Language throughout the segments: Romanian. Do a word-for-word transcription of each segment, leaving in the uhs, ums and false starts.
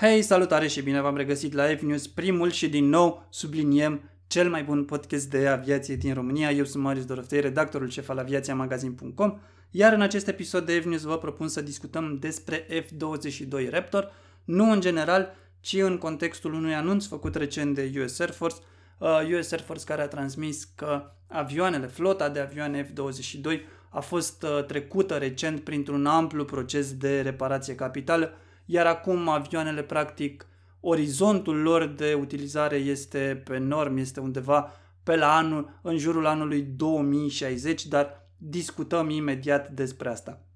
Hei, salutare și bine v-am regăsit la F-News, primul și din nou subliniem cel mai bun podcast de aviație din România. Eu sunt Marius Doroftei, redactorul șef al aviația magazin punct com, iar în acest episod de F-News vă propun să discutăm despre F douăzeci și doi Raptor, nu în general, ci în contextul unui anunț făcut recent de U S Air Force, uh, U S Air Force care a transmis că avioanele, flota de avioane F douăzeci și doi a fost uh, trecută recent printr-un amplu proces de reparație capitală, iar acum avioanele, practic, orizontul lor de utilizare este enorm, este undeva pe la anul, în jurul anului două mii șaizeci, dar discutăm imediat despre asta.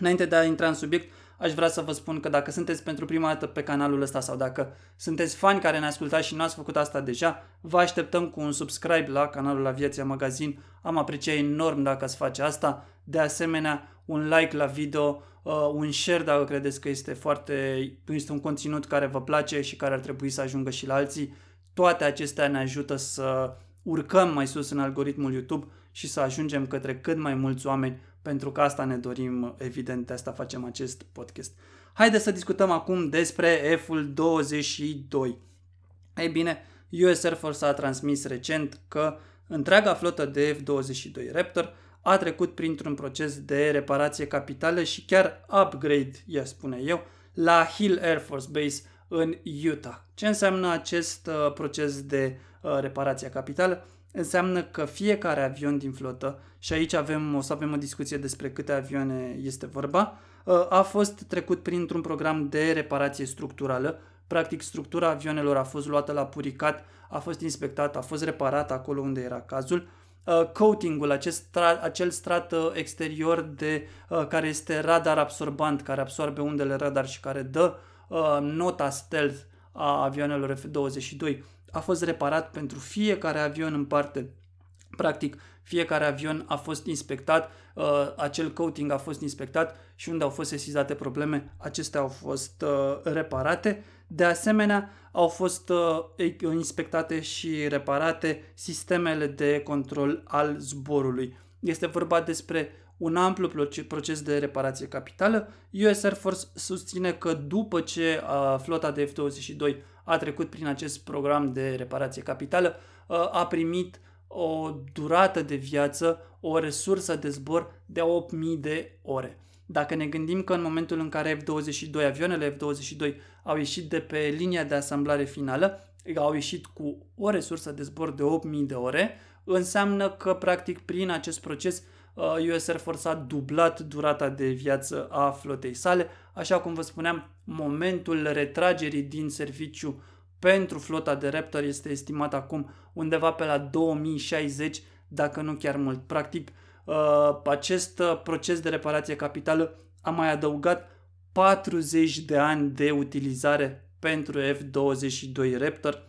Înainte de a intra în subiect, aș vrea să vă spun că dacă sunteți pentru prima dată pe canalul ăsta sau dacă sunteți fani care ne ascultați și nu ați făcut asta deja, vă așteptăm cu un subscribe la canalul Aviația Magazin. Am aprecia enorm dacă ați face asta. De asemenea, un like la video, un share dacă credeți că este foarte este un conținut care vă place și care ar trebui să ajungă și la alții. Toate acestea ne ajută să urcăm mai sus în algoritmul YouTube și să ajungem către cât mai mulți oameni, pentru că asta ne dorim, evident, de asta facem acest podcast. Haideți să discutăm acum despre F douăzeci și doi. Ei bine, U S Air Force a transmis recent că întreaga flotă de F douăzeci și doi Raptor a trecut printr-un proces de reparație capitală și chiar upgrade, i-a spune eu, la Hill Air Force Base în Utah. Ce înseamnă acest uh, proces de uh, reparație capitală? Înseamnă că fiecare avion din flotă, și aici avem, o să avem o discuție despre câte avioane este vorba, a fost trecut printr-un program de reparație structurală. Practic, structura avionelor a fost luată la puricat, a fost inspectată, a fost reparată acolo unde era cazul. Coating-ul, acest strat, acel strat exterior de, care este radar absorbant, care absorbe undele radar și care dă nota stealth a avioanelor F douăzeci și doi, a fost reparat pentru fiecare avion în parte. Practic, fiecare avion a fost inspectat, uh, acel coating a fost inspectat și unde au fost sesizate probleme, acestea au fost uh, reparate. De asemenea, au fost uh, inspectate și reparate sistemele de control al zborului. Este vorba despre un amplu proces de reparație capitală. U S Air Force susține că după ce uh, flota de F douăzeci și doi a trecut prin acest program de reparație capitală, a primit o durată de viață, o resursă de zbor de opt mii de ore. Dacă ne gândim că în momentul în care F douăzeci și doi, avioanele F douăzeci și doi au ieșit de pe linia de asamblare finală, au ieșit cu o resursă de zbor de opt mii de ore, înseamnă că practic prin acest proces U S Air Force a dublat durata de viață a flotei sale. Așa cum vă spuneam, momentul retragerii din serviciu pentru flota de Raptor este estimat acum undeva pe la două mii șaizeci, dacă nu chiar mult. Practic, acest proces de reparație capitală a mai adăugat patruzeci de ani de utilizare pentru F douăzeci și doi Raptor.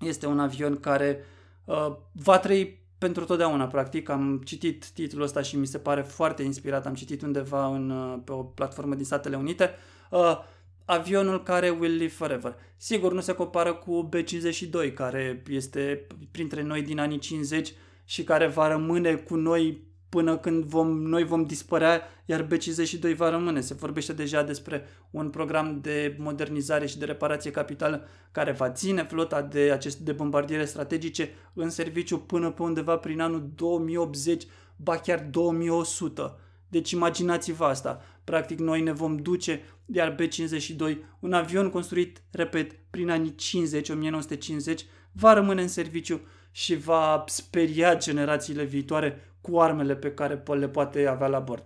Este un avion care va trăi pentru totdeauna, practic. Am citit titlul ăsta și mi se pare foarte inspirat. Am citit undeva în, pe o platformă din Statele Unite. Uh, avionul care will live forever. Sigur, nu se compară cu B cincizeci și doi, care este printre noi din anii cincizeci și care va rămâne cu noi până când vom, noi vom dispărea, iar B cincizeci și doi va rămâne. Se vorbește deja despre un program de modernizare și de reparație capitală care va ține flota de, acest, de bombardiere strategice în serviciu până pe undeva prin anul două mii optzeci, ba chiar două mii o sută. Deci imaginați-vă asta. Practic noi ne vom duce, iar B cincizeci și doi, un avion construit, repet, prin anii cincizeci, o mie nouă sute cincizeci, va rămâne în serviciu și va speria generațiile viitoare cu armele pe care le poate avea la bord.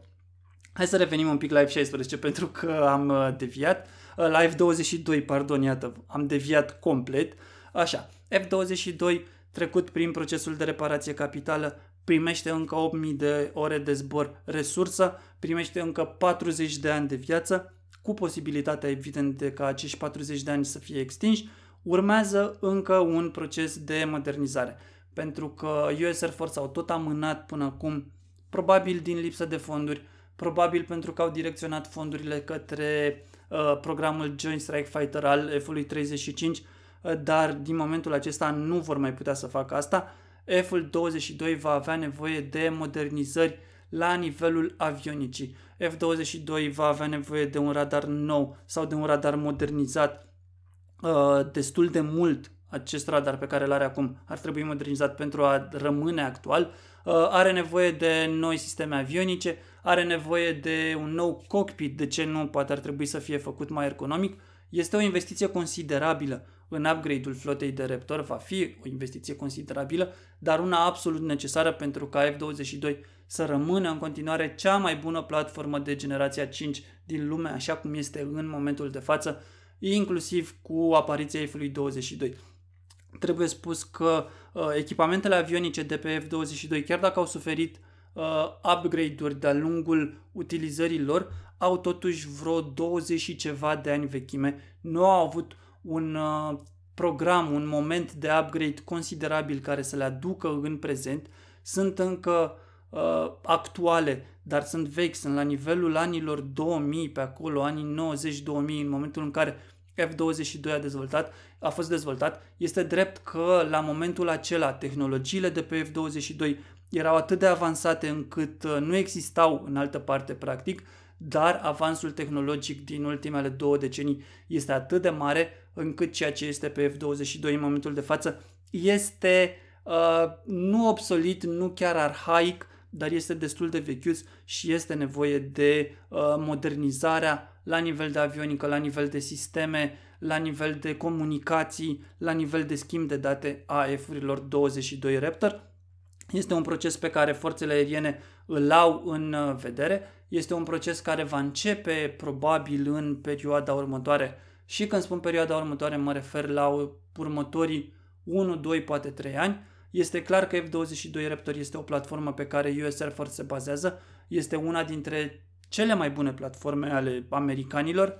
Hai să revenim un pic la F șaisprezece, pentru că am deviat. La F douăzeci și doi, pardon, iată, am deviat complet. Așa, F douăzeci și doi, trecut prin procesul de reparație capitală, primește încă opt mii de ore de zbor resursă, primește încă patruzeci de ani de viață, cu posibilitatea, evident, de ca acești patruzeci de ani să fie extinși. Urmează încă un proces de modernizare, pentru că U S Air Force au tot amânat până acum, probabil din lipsă de fonduri, probabil pentru că au direcționat fondurile către uh, programul Joint Strike Fighter al F-ului treizeci și cinci, uh, dar din momentul acesta nu vor mai putea să facă asta. F-ul douăzeci și doi va avea nevoie de modernizări la nivelul avionicii. F douăzeci și doi va avea nevoie de un radar nou sau de un radar modernizat uh, destul de mult acest radar pe care îl are acum. Ar trebui modernizat pentru a rămâne actual. Uh, are nevoie de noi sisteme avionice, are nevoie de un nou cockpit, de ce nu, poate ar trebui să fie făcut mai ergonomic. Este o investiție considerabilă în upgrade-ul flotei de Raptor, va fi o investiție considerabilă, dar una absolut necesară pentru ca F douăzeci și doi să rămână în continuare cea mai bună platformă de generația cinci din lume, așa cum este în momentul de față, inclusiv cu apariția F-ului douăzeci și doi. Trebuie spus că uh, echipamentele avionice de pe F douăzeci și doi, chiar dacă au suferit uh, upgrade-uri de-a lungul utilizării lor, au totuși vreo douăzeci și ceva de ani vechime. Nu au avut un uh, program, un moment de upgrade considerabil care să le aducă în prezent. Sunt încă uh, actuale, dar sunt vechi, sunt la nivelul anilor două mii, pe acolo, anii nouăzeci două mii, în momentul în care F douăzeci și doi a dezvoltat, a fost dezvoltat. Este drept că la momentul acela tehnologiile de pe F douăzeci și doi erau atât de avansate încât nu existau în altă parte practic, dar avansul tehnologic din ultimele două decenii este atât de mare încât ceea ce este pe F douăzeci și doi în momentul de față este uh, nu obsolet, nu chiar arhaic, dar este destul de vechiuț și este nevoie de uh, modernizarea la nivel de avionică, la nivel de sisteme, la nivel de comunicații, la nivel de schimb de date a F-urilor douăzeci și doi Raptor. Este un proces pe care forțele aeriene îl au în vedere, este un proces care va începe probabil în perioada următoare și când spun perioada următoare mă refer la următorii unu, doi, poate trei ani. Este clar că F douăzeci și doi Raptor este o platformă pe care U S Air Force se bazează, este una dintre cele mai bune platforme ale americanilor,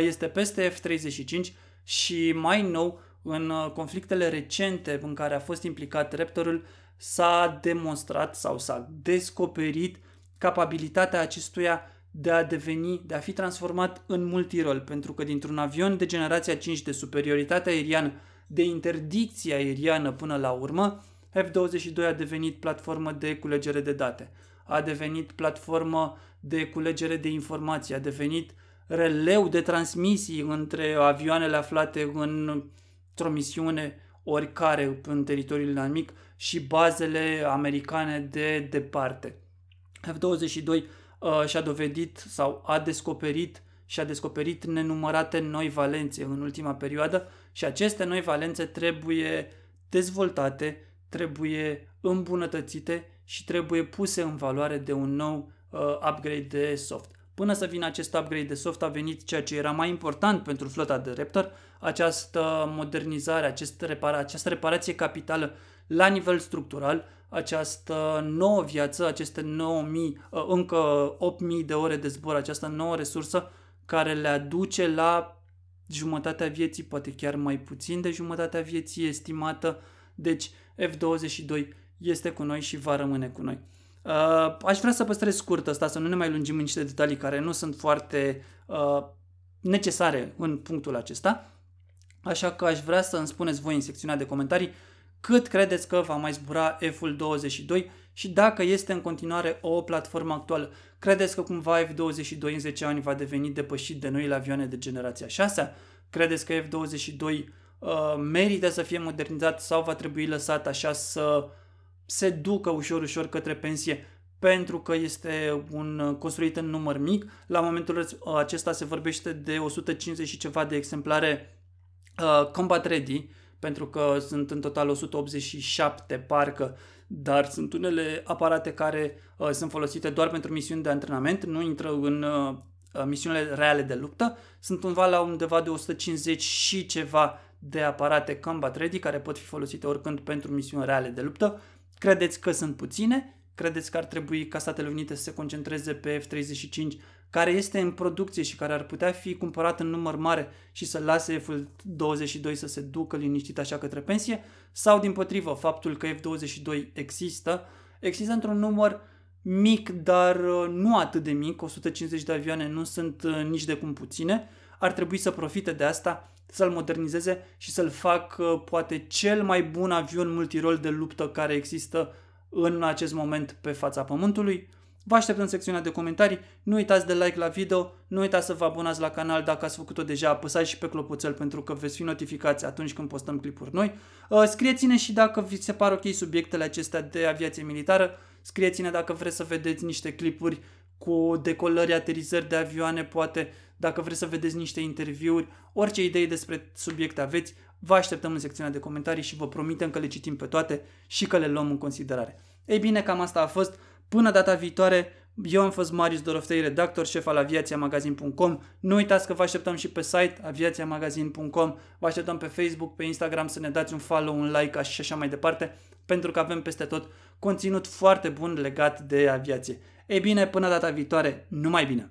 este peste F treizeci și cinci și mai nou, în conflictele recente în care a fost implicat Raptorul, s-a demonstrat sau s-a descoperit capabilitatea acestuia de a deveni, de a fi transformat în multirol, pentru că dintr-un avion de generația cinci, de superioritate aeriană, de interdicție aeriană până la urmă, F douăzeci și doi a devenit platformă de culegere de date, a devenit platformă de culegere de informații, a devenit releu de transmisii între avioanele aflate într-o misiune oricare în teritoriul inamic și bazele americane de departe. F douăzeci și doi uh, și-a dovedit sau a descoperit și a descoperit nenumărate noi valențe în ultima perioadă și aceste noi valențe trebuie dezvoltate, trebuie îmbunătățite și trebuie puse în valoare de un nou uh, upgrade de soft. Până să vină acest upgrade de soft a venit ceea ce era mai important pentru flota de Raptor, această modernizare, acest repara- această reparație capitală la nivel structural, această nouă viață, aceste nouă mii, încă opt mii de ore de zbor, această nouă resursă care le aduce la jumătatea vieții, poate chiar mai puțin de jumătatea vieții estimată. Deci F douăzeci și doi este cu noi și va rămâne cu noi. Uh, aș vrea să păstrez scurt asta, să nu ne mai lungim în niște detalii care nu sunt foarte uh, necesare în punctul acesta, așa că aș vrea să îmi spuneți voi în secțiunea de comentarii cât credeți că va mai zbura F-ul douăzeci și doi și dacă este în continuare o platformă actuală. Credeți că cumva F douăzeci și doi în zece ani va deveni depășit de noile avioane de generația șasea? Credeți că F douăzeci și doi uh, merită să fie modernizat sau va trebui lăsat așa să se ducă ușor, ușor către pensie, pentru că este un construit în număr mic? La momentul acesta se vorbește de o sută cincizeci și ceva de exemplare uh, combat ready, pentru că sunt în total o sută optzeci și șapte parcă, dar sunt unele aparate care uh, sunt folosite doar pentru misiuni de antrenament, nu intră în uh, misiunile reale de luptă. Sunt undeva la undeva de o sută cincizeci și ceva de aparate combat ready care pot fi folosite oricând pentru misiuni reale de luptă. Credeți că sunt puține? Credeți că ar trebui ca Statele Unite să se concentreze pe F treizeci și cinci, care este în producție și care ar putea fi cumpărat în număr mare, și să lase F douăzeci și doi să se ducă liniștit așa către pensie? Sau dimpotrivă, faptul că F douăzeci și doi există, există într-un număr mic, dar nu atât de mic, o sută cincizeci de avioane nu sunt nici de cum puține, ar trebui să profite de asta, să-l modernizeze și să-l fac poate cel mai bun avion multirol de luptă care există în acest moment pe fața Pământului. Vă aștept în secțiunea de comentarii, nu uitați de like la video, nu uitați să vă abonați la canal dacă ați făcut-o deja, apăsați și pe clopoțel pentru că veți fi notificați atunci când postăm clipuri noi. Scrieți-ne și dacă vi se par ok subiectele acestea de aviație militară, scrieți-ne dacă vreți să vedeți niște clipuri cu decolări, aterizări de avioane, poate dacă vreți să vedeți niște interviuri, orice idei despre subiecte aveți, vă așteptăm în secțiunea de comentarii și vă promitem că le citim pe toate și că le luăm în considerare. Ei bine, cam asta a fost. Până data viitoare, eu am fost Marius Doroftei, redactor șef al aviația magazin punct com. Nu uitați că vă așteptăm și pe site aviația magazin punct com, vă așteptăm pe Facebook, pe Instagram, să ne dați un follow, un like și așa mai departe, pentru că avem peste tot conținut foarte bun legat de aviație. Ei bine, până data viitoare, numai bine!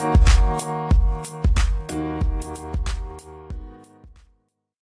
back.